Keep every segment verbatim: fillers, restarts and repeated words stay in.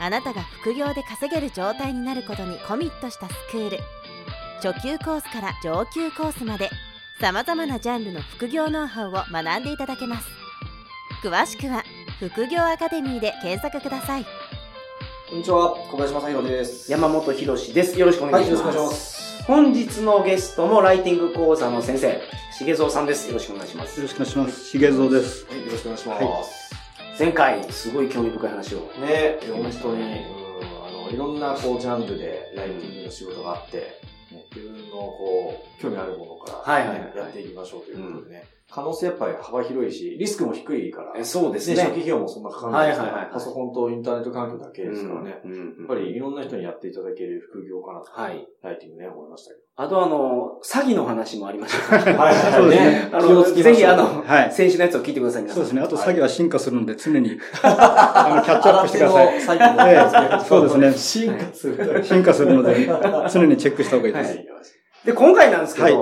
あなたが副業で稼げる状態になることにコミットしたスクール。初級コースから上級コースまで様々なジャンルの副業ノウハウを学んでいただけます。詳しくは副業アカデミーで検索ください。こんにちは、小林正弘です。山本博史です。よろしくお願いします。はい、よろしくお願いします。本日のゲストもライティング講座の先生、重蔵さんです。よろしくお願いします。よろしくお願いします。重蔵です。はい、よろしくお願いします。はい、前回すごい興味深い話をね、本当に、うん、あのいろんなこうジャンルでライティングの仕事があって、ね、自分のこう興味あるものから、ね、はいはいはい、やっていきましょうということでね、うん、可能性やっぱり幅広いしリスクも低いから、ね、そうですね、初期費用もそんなかかんないですから、はいはいはいはい、パソコンとインターネット環境だけですからね、うんうんうん、やっぱりいろんな人にやっていただける副業かなと、はい、ライティングね思いましたけど、あとあの詐欺の話もありましたね。はいはい、そうですね。あのぜひあの、はい、先週のやつを聞いてください皆さん。そうですね。あと詐欺は進化するので常に、はい、あのキャッチアップしてください。詐欺の、えー、そうですね。進化する進化するので常にチェックした方がいいです。はい、で今回なんですけど。はい、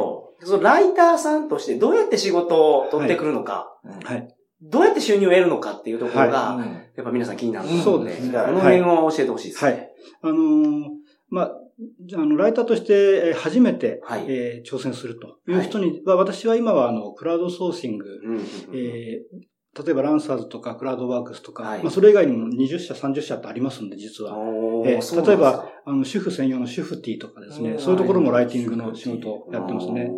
そのライターさんとしてどうやって仕事を取ってくるのか、はいはい、どうやって収入を得るのかっていうところが、はい、やっぱ皆さん気になるので、そうですね、この辺を教えてほしいですね。はいはい、あのー、まあ、あの、ライターとして初めて、はい、えー、挑戦するという人には、はい、私は今はあの、クラウドソーシング、うんうんうん、えー例えばランサーズとかクラウドワークスとか、はい、まあ、それ以外にもにじゅっしゃさんじゅっしゃってありますんで、実は。えー、例えばあの主婦専用のシュフティとかですね、そういうところもライティングの仕事をやってますね。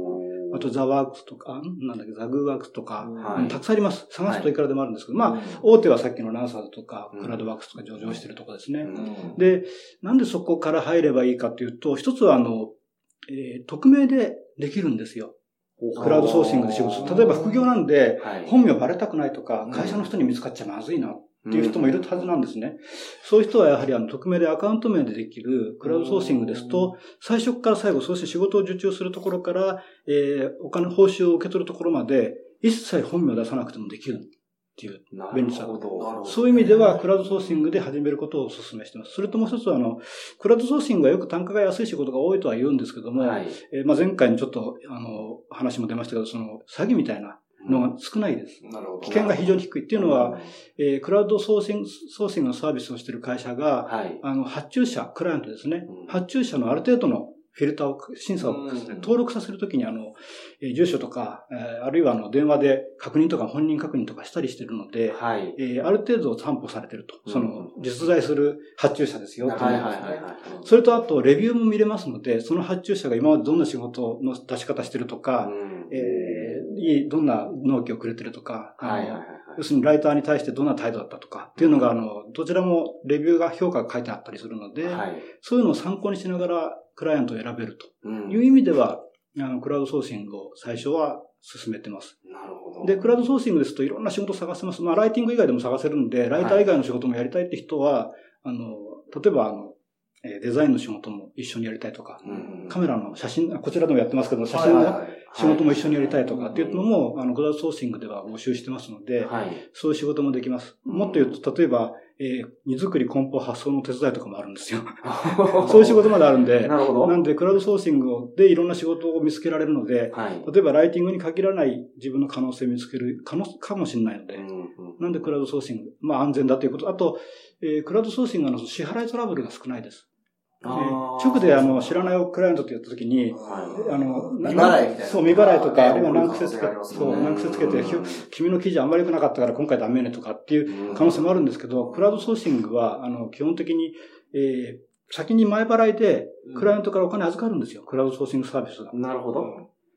あとザワークスとか、なんだっけ、ザグーワークスとか、はい、たくさんあります。探すといくらでもあるんですけど、はい、まあ、大手はさっきのランサーズとか、クラウドワークスとか上場してるとこですね、うん。で、なんでそこから入ればいいかというと、一つはあの、えー、匿名でできるんですよ。クラウドソーシングで仕事する。例えば副業なんで、本名バレたくないとか、会社の人に見つかっちゃまずいなっていう人もいるはずなんですね。そういう人はやはりあの匿名でアカウント名でできるクラウドソーシングですと、最初から最後、そうして仕事を受注するところから、えー、お金、報酬を受け取るところまで、一切本名を出さなくてもできるっていう便利さ。そういう意味では、クラウドソーシングで始めることをお勧めしています。それともう一つは、あの、クラウドソーシングはよく単価が安い仕事が多いとは言うんですけども、はい、えー、まあ、前回にちょっと、あの、話も出ましたけど、その、詐欺みたいなのが少ないです。うん、なるほど。危険が非常に低いっていうのは、えー、クラウドソーシング、ソーシングのサービスをしている会社が、はい、あの、発注者、クライアントですね、うん、発注者のある程度のフィルターを、審査を登録させるときに、あの、住所とか、あるいはあの、電話で確認とか本人確認とかしたりしてるので、はい、えー、ある程度担保されてると。その、実在する発注者ですよ、というのですね。それとあと、レビューも見れますので、その発注者が今までどんな仕事の出し方してるとか、うん、えー、どんな納期をくれてるとか、はいはいはいはい、要するにライターに対してどんな態度だったとかっていうのが、あの、どちらもレビューが評価が書いてあったりするので、はい、そういうのを参考にしながらクライアントを選べるという意味では、うん、あのクラウドソーシングを最初は進めてます。なるほど。で、クラウドソーシングですといろんな仕事を探せます。まあ、ライティング以外でも探せるんで、ライター以外の仕事もやりたいって人は、はい、あの、例えばあの、デザインの仕事も一緒にやりたいとか、うん、カメラの写真、こちらでもやってますけど、写真の仕事も一緒にやりたいとかっていうのも、あの、クラウドソーシングでは募集してますので、はい、そういう仕事もできます。もっと言うと、例えば、えー、荷造り、梱包、発送の手伝いとかもあるんですよ。そういう仕事まであるんで、なるほど。なんで、クラウドソーシングでいろんな仕事を見つけられるので、はい、例えばライティングに限らない自分の可能性を見つけるかも、かもしれないので、うんうん、なんでクラウドソーシング、まあ安全だということ。あと、えー、クラウドソーシングの支払いトラブルが少ないです。直であの知らないクライアントとやったときに、あの未払いみたいな、そう未払いとか、あるいは難癖つけて、そう難癖つけて、君の記事あんまり良くなかったから今回ダメねとかっていう可能性もあるんですけど、クラウドソーシングはあの基本的に、えー、先に前払いでクライアントからお金預かるんですよ、クラウドソーシングサービスが。なるほど。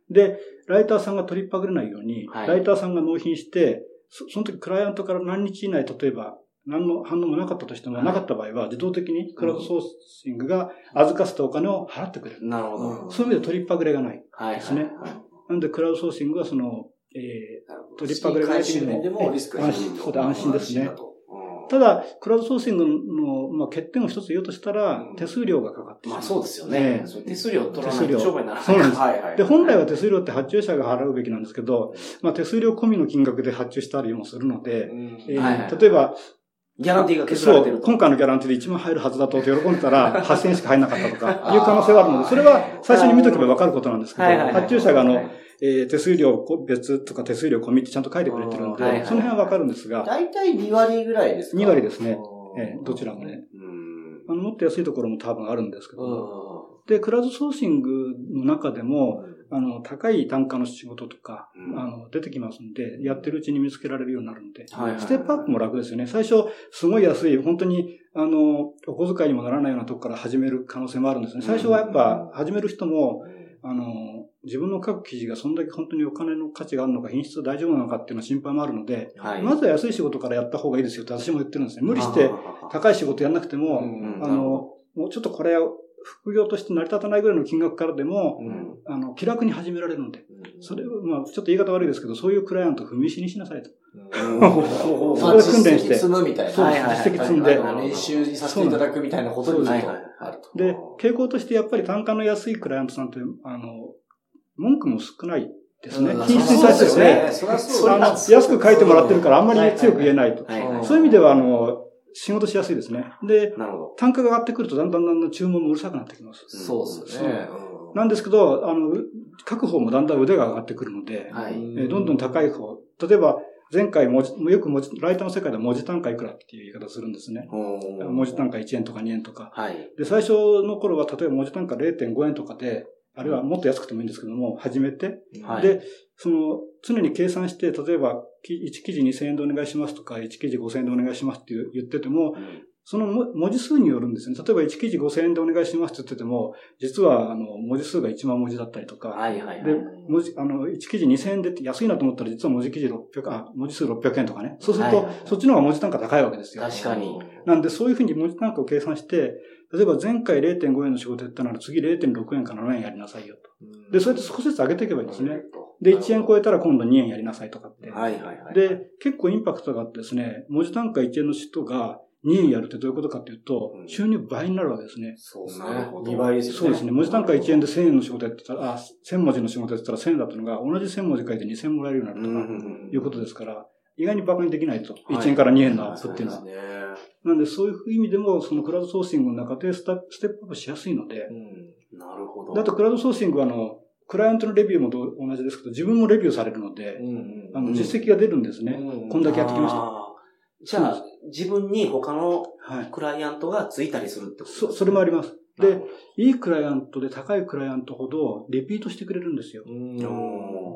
で、ライターさんが取りっぱぐれないように、はい、ライターさんが納品して、そ、その時クライアントから何日以内例えば。何の反応もなかったとしても、なかった場合は、自動的にクラウドソーシングが預かせたお金を払ってくれる。なるほど。そういう意味で取りっぱぐれがないですね。はいはいはい、なので、クラウドソーシングはその、えー、取りっぱぐれがないというのも、安心ですね。ただ、クラウドソーシングの、まあ、欠点を一つ言うとしたら、手数料がかかってしまう。まあ、そうですよね。ね、手数料取らないと商売にならない。そうなんです。はいはい。で、本来は手数料って発注者が払うべきなんですけど、まあ、手数料込みの金額で発注したりもするので、えー、例えば、ギャランティーが削られてると。そう、今回のギャランティーでいちまん入るはずだと喜んだらはっせんえんしか入らなかったとか、いう可能性はあるので、それは最初に見とけばわかることなんですけど、発注者があの、えー、手数料別とか手数料込みってちゃんと書いてくれてるので、はいはい、その辺はわかるんですが。だいたいにわりぐらいですか？ に 割ですね。えー、どちらもね。うん、あの。もっと安いところも多分あるんですけど。で、クラウドソーシングの中でも、あの、高い単価の仕事とか、うん、あの、出てきますんで、やってるうちに見つけられるようになるんで、はいはい、ステップアップも楽ですよね。最初、すごい安い、本当に、あの、お小遣いにもならないようなとこから始める可能性もあるんですね。最初はやっぱ、始める人も、あの、自分の書く記事がそんだけ本当にお金の価値があるのか、品質は大丈夫なのかっていうの心配もあるので、はい、まずは安い仕事からやった方がいいですよって私も言ってるんですね。無理して高い仕事やんなくても、うん、あの、もうちょっとこれを、副業として成り立たないぐらいの金額からでも、うん、あの、気楽に始められるので、うん、それを、まあ、ちょっと言い方悪いですけど、そういうクライアントを踏み石にしなさいと。うん、それで訓練して。実績積むみたいな。そう、実績積んで。練習にさせていただくみたいなことになると。で、傾向としてやっぱり単価の安いクライアントさんって、あの、文句も少ない。ですね。品質に対してね。それはそうですね。安く書いてもらってるからあんまり強く言えないと。そういう意味では、あの、仕事しやすいですね。で、単価が上がってくるとだんだんだんだん注文もうるさくなってきます。そうですね。なんですけど、あの、書く方もだんだん腕が上がってくるので、はい、どんどん高い方。例えば、前回文字、よく文字、ライターの世界では文字単価いくらっていう言い方するんですね。文字単価いちえんとかにえんとか。はい、で、最初の頃は例えば文字単価 れいてんご 円とかで、あるいはもっと安くてもいいんですけども、始めて、はい、で、その、常に計算して、例えば、いち記事にせんえんでお願いしますとか、いち記事ごせんえんでお願いしますって言ってても、うん、その文字数によるんですね。例えばいち記事ごせんえんでお願いしますって言ってても、実は、あの、文字数がいちまん文字だったりとか、はいはいはい、で、文字、あの、いち記事にせんえんでって安いなと思ったら、実は文字記事ろっぴゃく、あ、文字数ろっぴゃくえんとかね。そうすると、そっちの方が文字単価高いわけですよ。確かに。なんで、そういうふうに文字単価を計算して、例えば前回 れいてんご 円の仕事やったなら次 れいてんろく 円かななえんやりなさいよと。で、そうやって少しずつ上げていけばいいんですね。で、いちえん超えたら今度にえんやりなさいとかって。はいはいはい。で、結構インパクトがあってですね、文字単価いちえんの人がにえんやるってどういうことかっていうと、収入倍になるわけですね。うん、そうですね。にばいですね。そうですね。文字単価いちえんでせんえんの仕事やってたら、あ、せんもじの仕事やってたらせんえんだったのが、同じせんもじ書いてにせんもらえるようになるとか、いうことですから、意外に馬鹿にできないと。はい、いちえんからにえんのアップっていうのは。そうですね。なんで、そういう意味でも、そのクラウドソーシングの中でステップアップしやすいので。うん、なるほど。だとクラウドソーシングは、あの、クライアントのレビューも同じですけど、自分もレビューされるので、うん、あの実績が出るんですね。うん、こんだけやってきました。じゃあ、自分に他のクライアントがついたりするってことですか？はい、そ、それもあります。で、いいクライアントで高いクライアントほどリピートしてくれるんですよ。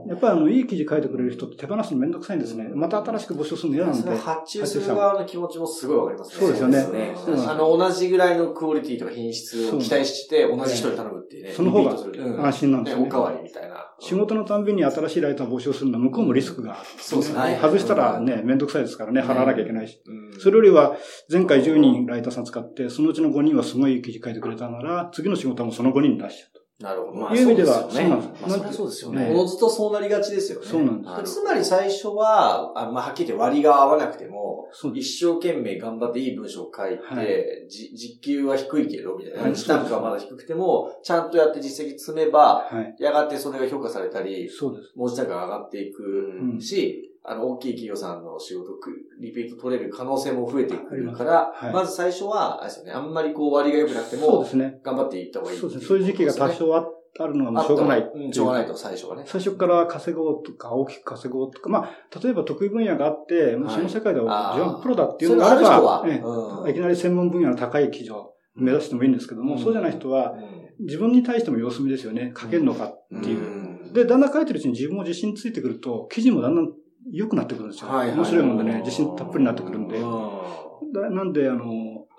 やっぱりあの、いい記事書いてくれる人って手放すのめんどくさいんですね。また新しく募集するの嫌なんで。発注する側の気持ちもすごいわかりますね。そうですよね。そうですね。あの、同じぐらいのクオリティとか品質を期待して同じ人に頼むっていうね。その方が安心なんですよね。おかわりみたいな。仕事のたんびに新しいライターを募集するのは向こうもリスクがある。そうですね。外したらね、めんどくさいですからね、払わなきゃいけないし。それよりは、前回じゅうにんライターさん使って、そのうちのごにんはすごいいい記事書いてくれたなら、次の仕事もそのごにんに出しちゃうと。なるほど。まあ、いう意味では、そうなんです。まあ、それはそうですよね。おのずとそうなりがちですよね。そうなんです。つまり最初は、あまあ、はっきり言って割が合わなくても、一生懸命頑張っていい文章を書いて、じ、時給は低いけど、みたいな。時短期はまだ低くても、ちゃんとやって実績詰めば、やがてそれが評価されたり、文字単価が上がっていくし、あの、大きい企業さんの仕事、リピート取れる可能性も増えてくるから、はい、まず最初は、あれですよね、あんまりこう割が良くなくても、頑張っていった方がいい。そうですね。そういう時期が多少ああるのはもうしょうがない。うん、しょうがないと、最初はね。最初から稼ごうとか、大きく稼ごうとか、まあ、例えば得意分野があって、もうその世界では自分プロだっていうのがあれば、ね、うん、いきなり専門分野の高い企業を目指してもいいんですけども、うん、そうじゃない人は、自分に対しても様子見ですよね。書けるのかっていう。うん、で、だんだん書いてるうちに自分も自信ついてくると、記事もだんだん良くなってくるんですよ。面白いもんでね、自信たっぷりになってくるんで。なんで、あの、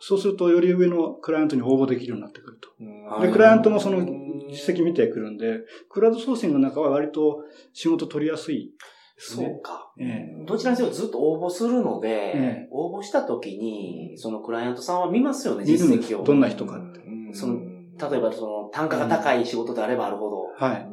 そうするとより上のクライアントに応募できるようになってくると。で、クライアントもその実績見てくるんで、クラウドソーシングの中は割と仕事取りやすいですね。そうか。ええ、どちらにせよずっと応募するので、ええ、応募した時に、そのクライアントさんは見ますよね、実績を。どんな人かって。その、例えばその単価が高い仕事であればあるほど。はい。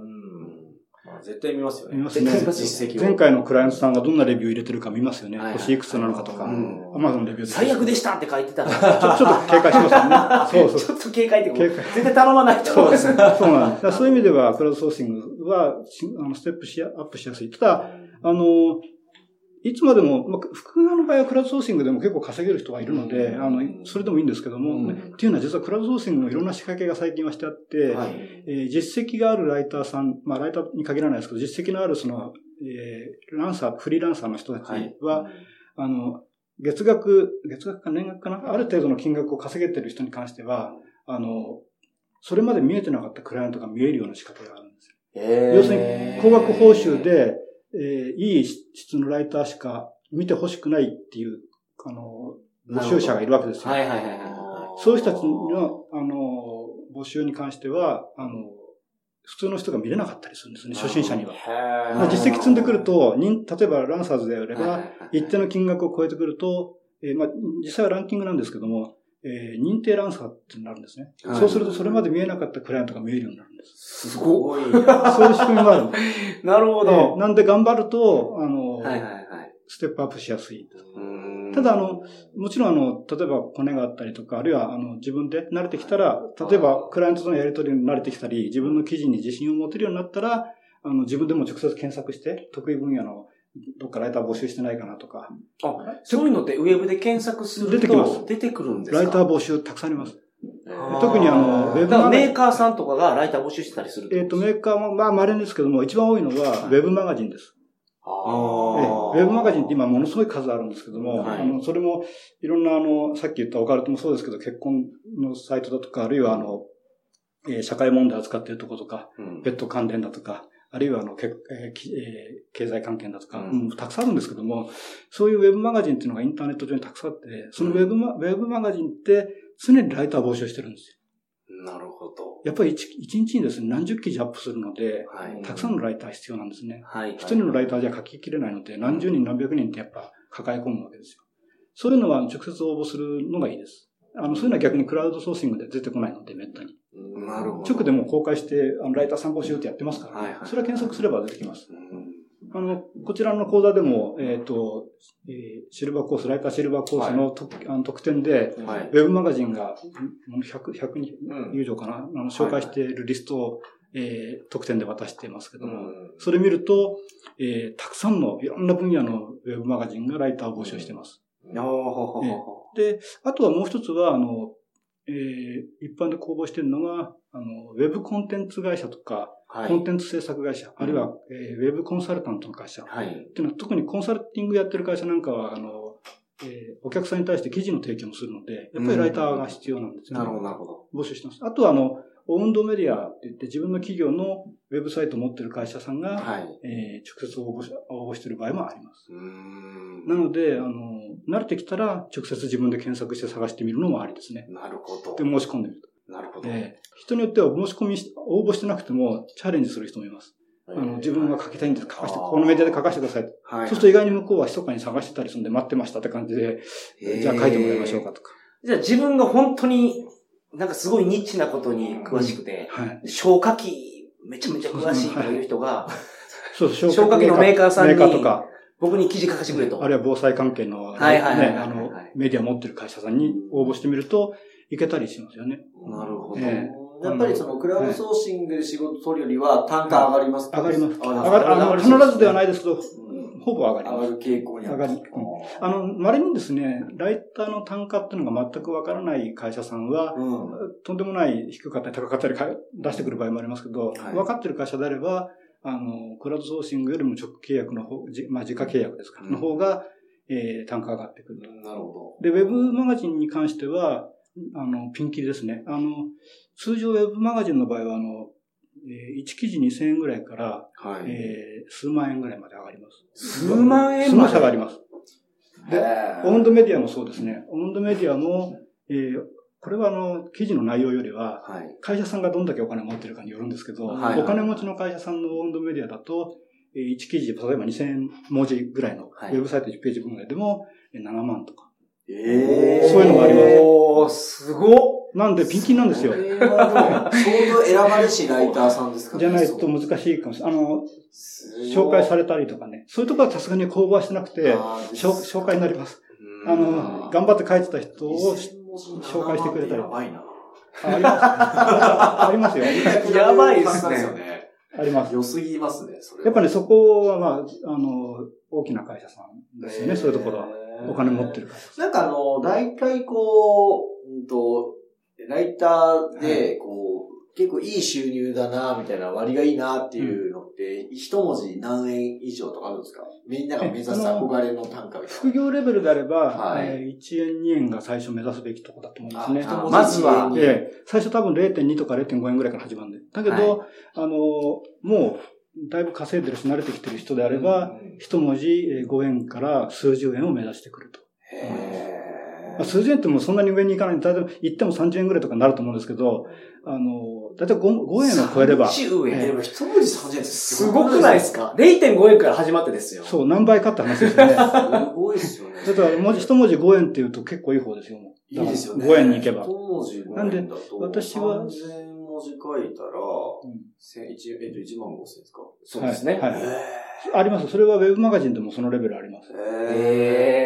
絶対見ますよね。見ますね。実績を。前回のクライアントさんがどんなレビュー入れてるか見ますよね。はいはい、星いくつなのかとか、うん、Amazon レビュー最悪でしたって書いてたらちょ。ちょっと警戒しますよね。そうそう。ちょっと警戒ってこと。絶対頼まないと思う。そうなんです。だそういう意味では、クラウドソーシングは、あの、ステップし、アップしやすい。ただ、あの、いつまでも、まあ、複眼の場合はクラウドソーシングでも結構稼げる人はいるので、うん、あの、それでもいいんですけども、うん、っていうのは実はクラウドソーシングのいろんな仕掛けが最近はしてあって、はい、えー、実績があるライターさん、まあ、ライターに限らないですけど、実績のあるその、えー、ランサー、フリーランサーの人たちは、はい、あの、月額、月額か年額かな、ある程度の金額を稼げてる人に関しては、あの、それまで見えてなかったクライアントが見えるような仕掛けがあるんですよ。えー、要するに、高額報酬で、えー、いい質のライターしか見てほしくないっていう、あの、募集者がいるわけですよ。はいはいはいはい。そういう人たちの、あの、募集に関しては、あの、普通の人が見れなかったりするんですね、初心者には。実績積んでくると、例えばランサーズであれば、一定の金額を超えてくると、えー、まあ、実際はランキングなんですけども、えー、認定ランサーってなるんですね、はい。そうするとそれまで見えなかったクライアントが見えるようになるんです。すごい。そういう仕組みもある。なるほど、えー。なんで頑張ると、あの、はいはいはい、ステップアップしやすい。ただ、あの、もちろん、あの、例えばコネがあったりとか、あるいは、あの、自分で慣れてきたら、例えばクライアントとのやり取りに慣れてきたり、自分の記事に自信を持てるようになったら、あの、自分でも直接検索して、得意分野のどっかライター募集してないかなとか。あ、そういうのってウェブで検索すると出てきます。出てくるんですか？ライター募集たくさんあります。特にあの、ウェブマガジン。メーカーさんとかがライター募集してたりする。えっと、メーカーも、まあ、まれんですけども、一番多いのはウェブマガジンです。ああ。ウェブマガジンって今ものすごい数あるんですけども、はい、あのそれもいろんなあの、さっき言ったオカルトもそうですけど、結婚のサイトだとか、あるいはあの、えー、社会問題扱っているところとか、うん、ペット関連だとか、あるいはあの、えー、経済関係だとか、うん、たくさんあるんですけども、そういうウェブマガジンっていうのがインターネット上にたくさんあって、そのウェブマ、うん、ウェブマガジンって常にライター募集してるんですよ。なるほど。やっぱり 一, 一日にですね、何十記事アップするので、はい、たくさんのライター必要なんですね。はい、一人のライターじゃ書ききれないので、はい、何十人何百人ってやっぱ抱え込むわけですよ。そういうのは直接応募するのがいいです。あの、そういうのは逆にクラウドソーシングで出てこないので、めったに。なるほど。直でも公開して、あの、ライター参考しようってやってますから、ね、はいはい、それは検索すれば出てきます。うん、あの、こちらの講座でも、えっ、ー、と、えー、シルバーコース、ライターシルバーコースの特、はい、あの特典で、はい、ウェブマガジンがひゃくにん以上かな、うん、あの紹介しているリストを、えー、特典で渡してますけども、うん、それ見ると、えー、たくさんのいろんな分野のウェブマガジンがライターを募集してます。うん、あで、あとはもう一つは、あの、えー、一般で公募してるのが、あの、ウェブコンテンツ会社とか、はい、コンテンツ制作会社、あるいは、うん、えー、ウェブコンサルタントの会社、はい、っていうのは、特にコンサルティングやってる会社なんかは、あの、えー、お客さんに対して記事の提供もするので、やっぱりライターが必要なんですよね。なるほど、なるほど。募集してます。あとは、あの、オウンドメディアって言って、自分の企業のウェブサイトを持ってる会社さんが、はい、えー、直接応募し、応募してる場合もあります。うーん、なので、あの、慣れてきたら、直接自分で検索して探してみるのもありですね。なるほど。で、申し込んでみると。なるほど。えー、人によっては申し込みし、応募してなくても、チャレンジする人もいます。あの、自分が書きたいんです。書かして、このメディアで書かせてください。はい。そうすると意外に向こうは密かに探してたりするんで、待ってましたって感じで、じゃあ書いてもらいましょうかとか。じゃあ自分が本当に、なんかすごいニッチなことに詳しくて、うん、はい、消火器めちゃめちゃ詳しいという人が、そうそう、消火器のメーカーさんに、メーカーとか僕に記事書かせてくれと。あるいは防災関係のね、あの、メディア持ってる会社さんに応募してみると、いけたりしますよね。なるほど。えーやっぱりそのクラウドソーシングで仕事取るよりは単価上がりますか？上がります。上がる。必ずではないですけど、ほぼ上がります。上がる傾向にある。上がる。あの、稀にですね、ライターの単価っていうのが全くわからない会社さんは、うん、とんでもない低かったり高かったり出してくる場合もありますけど、はい、分かってる会社であれば、あの、クラウドソーシングよりも直契約の方、まあ、自家契約ですから、の方が、えー、単価上がってくる。なるほど。で、ウェブマガジンに関しては、あの、ピンキリですね。あの、通常ウェブマガジンの場合は、あの、えー、いち記事にせんえんぐらいから、はい、えー、数万円ぐらいまで上がります。数万円まで？数万円上がります。で、オウンドメディアもそうですね。オウンドメディアも、えー、これはあの、記事の内容よりは、会社さんがどんだけお金持ってるかによるんですけど、はい、お金持ちの会社さんのオウンドメディアだと、えー、いち記事、例えばにせんもじぐらいの、ウェブサイトいちページ分ぐらいでも、ななまんとか。えー、そういうのがあります。おー、すごっ。なんでピンキンなんですよ。相当選ばれしライターさんですかね。じゃないと難しいかもしれない。あの、紹介されたりとかね。そういうところはさすがに公募はしてなくて、紹介になります。あの、頑張って書いてた人を紹介してくれたり。やばいな。あります。ありますよ。やばいですね。あります。良すぎますね、それ。やっぱね、そこは、まあ、あの、大きな会社さんですよね、そういうところは。お金持ってる会社。なんかあの、大体こう、うんと、ライターで、こう、結構いい収入だな、みたいな、割がいいな、っていうのって、一文字何円以上とかあるんですか？みんなが目指す憧れの単価みたいな。副業レベルであれば、はい、いちえんにえんが最初目指すべきとこだと思うんですね。まずは、ええ、最初多分 れいてんに とか れいてんごえんぐらいから始まるんで。だけど、はい、あの、もう、だいぶ稼いでるし、慣れてきてる人であれば、一文字ごえんから数十円を目指してくると。へー。数十円ってもうそんなに上に行かない。だいたい行ってもさんじゅうえんぐらいとかになると思うんですけど、あの、だいたい ごえんを超えれば。さんじゅうえん、えー、一文字さんじゅうえんってすごくないですか？ れいてんごえんから始まってですよ。そう、何倍かって話ですよね。すごいですよね。だから文字、一文字ごえんって言うと結構いい方ですよ。いいですよね。ごえんに行けば。一文字ごえんだと。なんで、私は。さんぜんもじ書いたら、うん、いち, えっといちまんごせんですか？そうですね。はい。はい、あります。それはウェブマガジンでもそのレベルあります。へ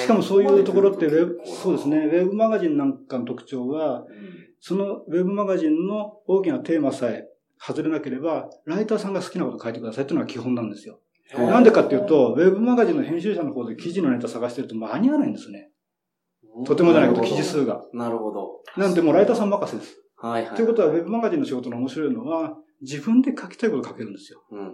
ー。しかもそういうところって、そうですね。ウェブマガジンなんかの特徴は、うん、そのウェブマガジンの大きなテーマさえ外れなければ、ライターさんが好きなこと書いてくださいっていうのが基本なんですよ。なんでかっていうと、ウェブマガジンの編集者の方で記事のネタ探してると間に合わないんですね。とてもじゃないけど記事数が。なるほど。なんでもうライターさん任せです。はいはい。ということは、ウェブマガジンの仕事の面白いのは、自分で書きたいこと書けるんですよ。うん。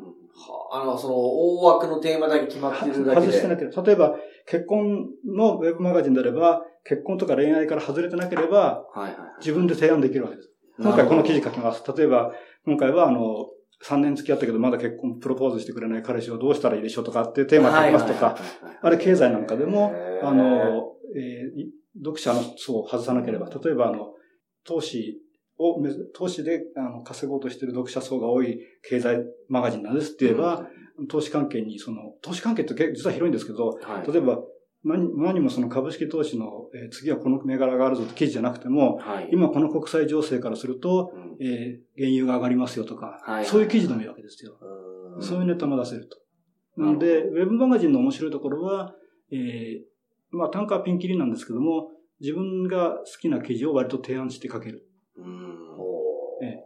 あの、その、大枠のテーマだけ決まってるだけで。外してなければ。例えば、結婚のウェブマガジンであれば、結婚とか恋愛から外れてなければ、はいはい、自分で提案できるわけです。今回この記事書きます。例えば、今回は、あの、さんねん付き合ったけど、まだ結婚、プロポーズしてくれない彼氏をどうしたらいいでしょうとかっていうテーマ書きますとか、あれ経済なんかでも、あの、えー、読者の層を外さなければ、例えば、あの、投資、を投資で稼ごうとしている読者層が多い経済マガジンなんですって言えば、うん、投資関係にその、投資関係って実は広いんですけど、はい、例えば何、何もその株式投資の、えー、次はこの銘柄があるぞって記事じゃなくても、はい、今この国際情勢からすると、うん、えー、原油が上がりますよとか、はい、そういう記事でもいいわけですよ。うん、そういうネタも出せると。なので、ウェブマガジンの面白いところは、えー、まあ単価はピンキリなんですけども、自分が好きな記事を割と提案して書ける。うんえ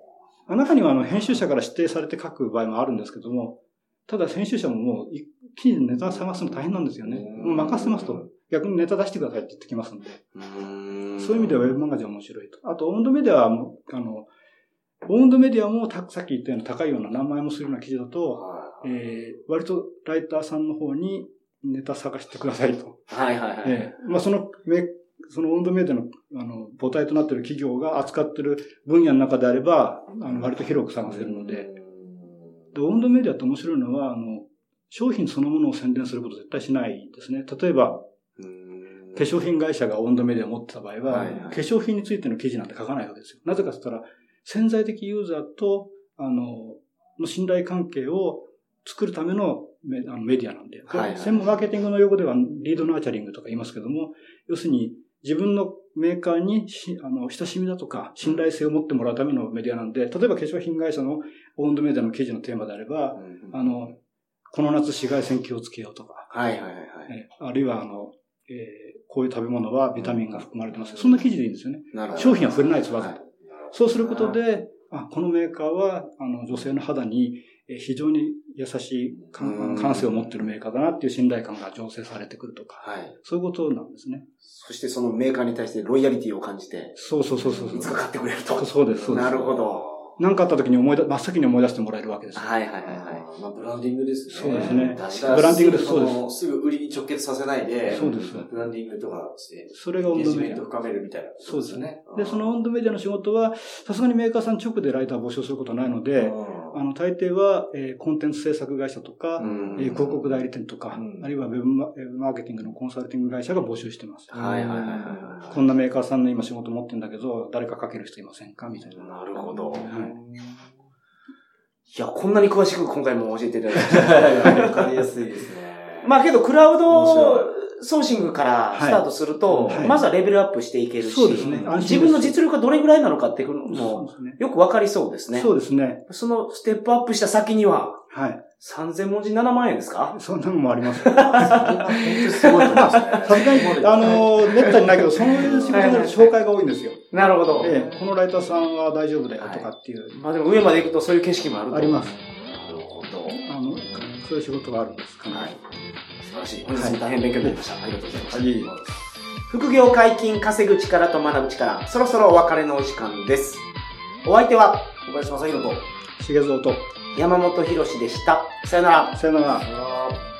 え、中にはあの編集者から指定されて書く場合もあるんですけども、ただ編集者ももう一気にネタ探すの大変なんですよね。もう任せますと、逆にネタ出してくださいって言ってきますんで。うーん、そういう意味ではウェブマガジンは面白いと。あと、オウンドメディアも、あの、オウンドメディアもたさっき言ったような高いような何枚もするような記事だと、えー、割とライターさんの方にネタ探してくださいと。はいはいはい。ええ、まあそのそのオウンドメディアの、あの、母体となっている企業が扱っている分野の中であれば、あの、割と広く探せるので。で、オウンドメディアって面白いのは、あの、商品そのものを宣伝すること絶対しないですね。例えば、化粧品会社がオウンドメディアを持ってた場合は、はいはい、化粧品についての記事なんて書かないわけですよ。なぜかと言ったら、潜在的ユーザーと、あの、の信頼関係を作るためのメディアなんで。はいはい、専門マーケティングの用語では、リードナーチャリングとか言いますけども、要するに、自分のメーカーにあの親しみだとか信頼性を持ってもらうためのメディアなんで、例えば化粧品会社のオウンドメディアの記事のテーマであれば、うんうん、あのこの夏紫外線気をつけようとか、はいはいはいはい、あるいはあの、えー、こういう食べ物はビタミンが含まれてます。そんな記事でいいんですよね。商品は触れないですわざと。そうすることで、あ、このメーカーはあの女性の肌に非常に優しい感性を持っているメーカーだなっていう信頼感が醸成されてくるとか、はい、そういうことなんですね。そしてそのメーカーに対してロイヤリティを感じて、そうそうそうそう、いつか買ってくれると。そうです、そうです。なるほど。何かあった時に思い出、真っ先に思い出してもらえるわけです。はいはいはいはい。まあブランディングですね。そうですね。ブランディングです。そうです。すぐ売りに直結させないで、そうです。ブランディングとかして、それがオウンドメディアを深めるみたいな。そうですね。で、そのオウンドメディアの仕事は、さすがにメーカーさん直でライター募集することはないので、あの、大抵は、えー、コンテンツ制作会社とか、えー、広告代理店とか、うん、あるいはウェブマーケティングのコンサルティング会社が募集してます。はいはいはいはい。こんなメーカーさんの今仕事持ってるんだけど、誰か書ける人いませんかみたいな。なるほど。はい。いや、こんなに詳しく今回も教えていただきました。わかりやすいですね。まあけど、クラウドソーシングからスタートすると、はいはい、まずはレベルアップしていけるし、そうですね、自分の実力がどれぐらいなのかっていうのもよくわかりそうですね。そうですね。そのステップアップした先には、はい、さんぜんもんじななまんえんですか？そんなのもあります。それは本当にすごいと思いますね。さすがに、あの、めったにないけど、その仕事になる紹介が多いんですよ。なるほど。ええ、このライターさんは大丈夫だよとかっていう。はい、まあでも上まで行くとそういう景色もあると。あります。なるほど。あの、そういう仕事があるんですかね。はい。素晴らしい。本日も大変勉強になりました。はい、ありがとうございました。はい、副業解禁、稼ぐ力と学ぶ力、そろそろお別れのお時間です。お相手は、小林正弘と、重蔵と、山本博史でした。さよなら。さよなら。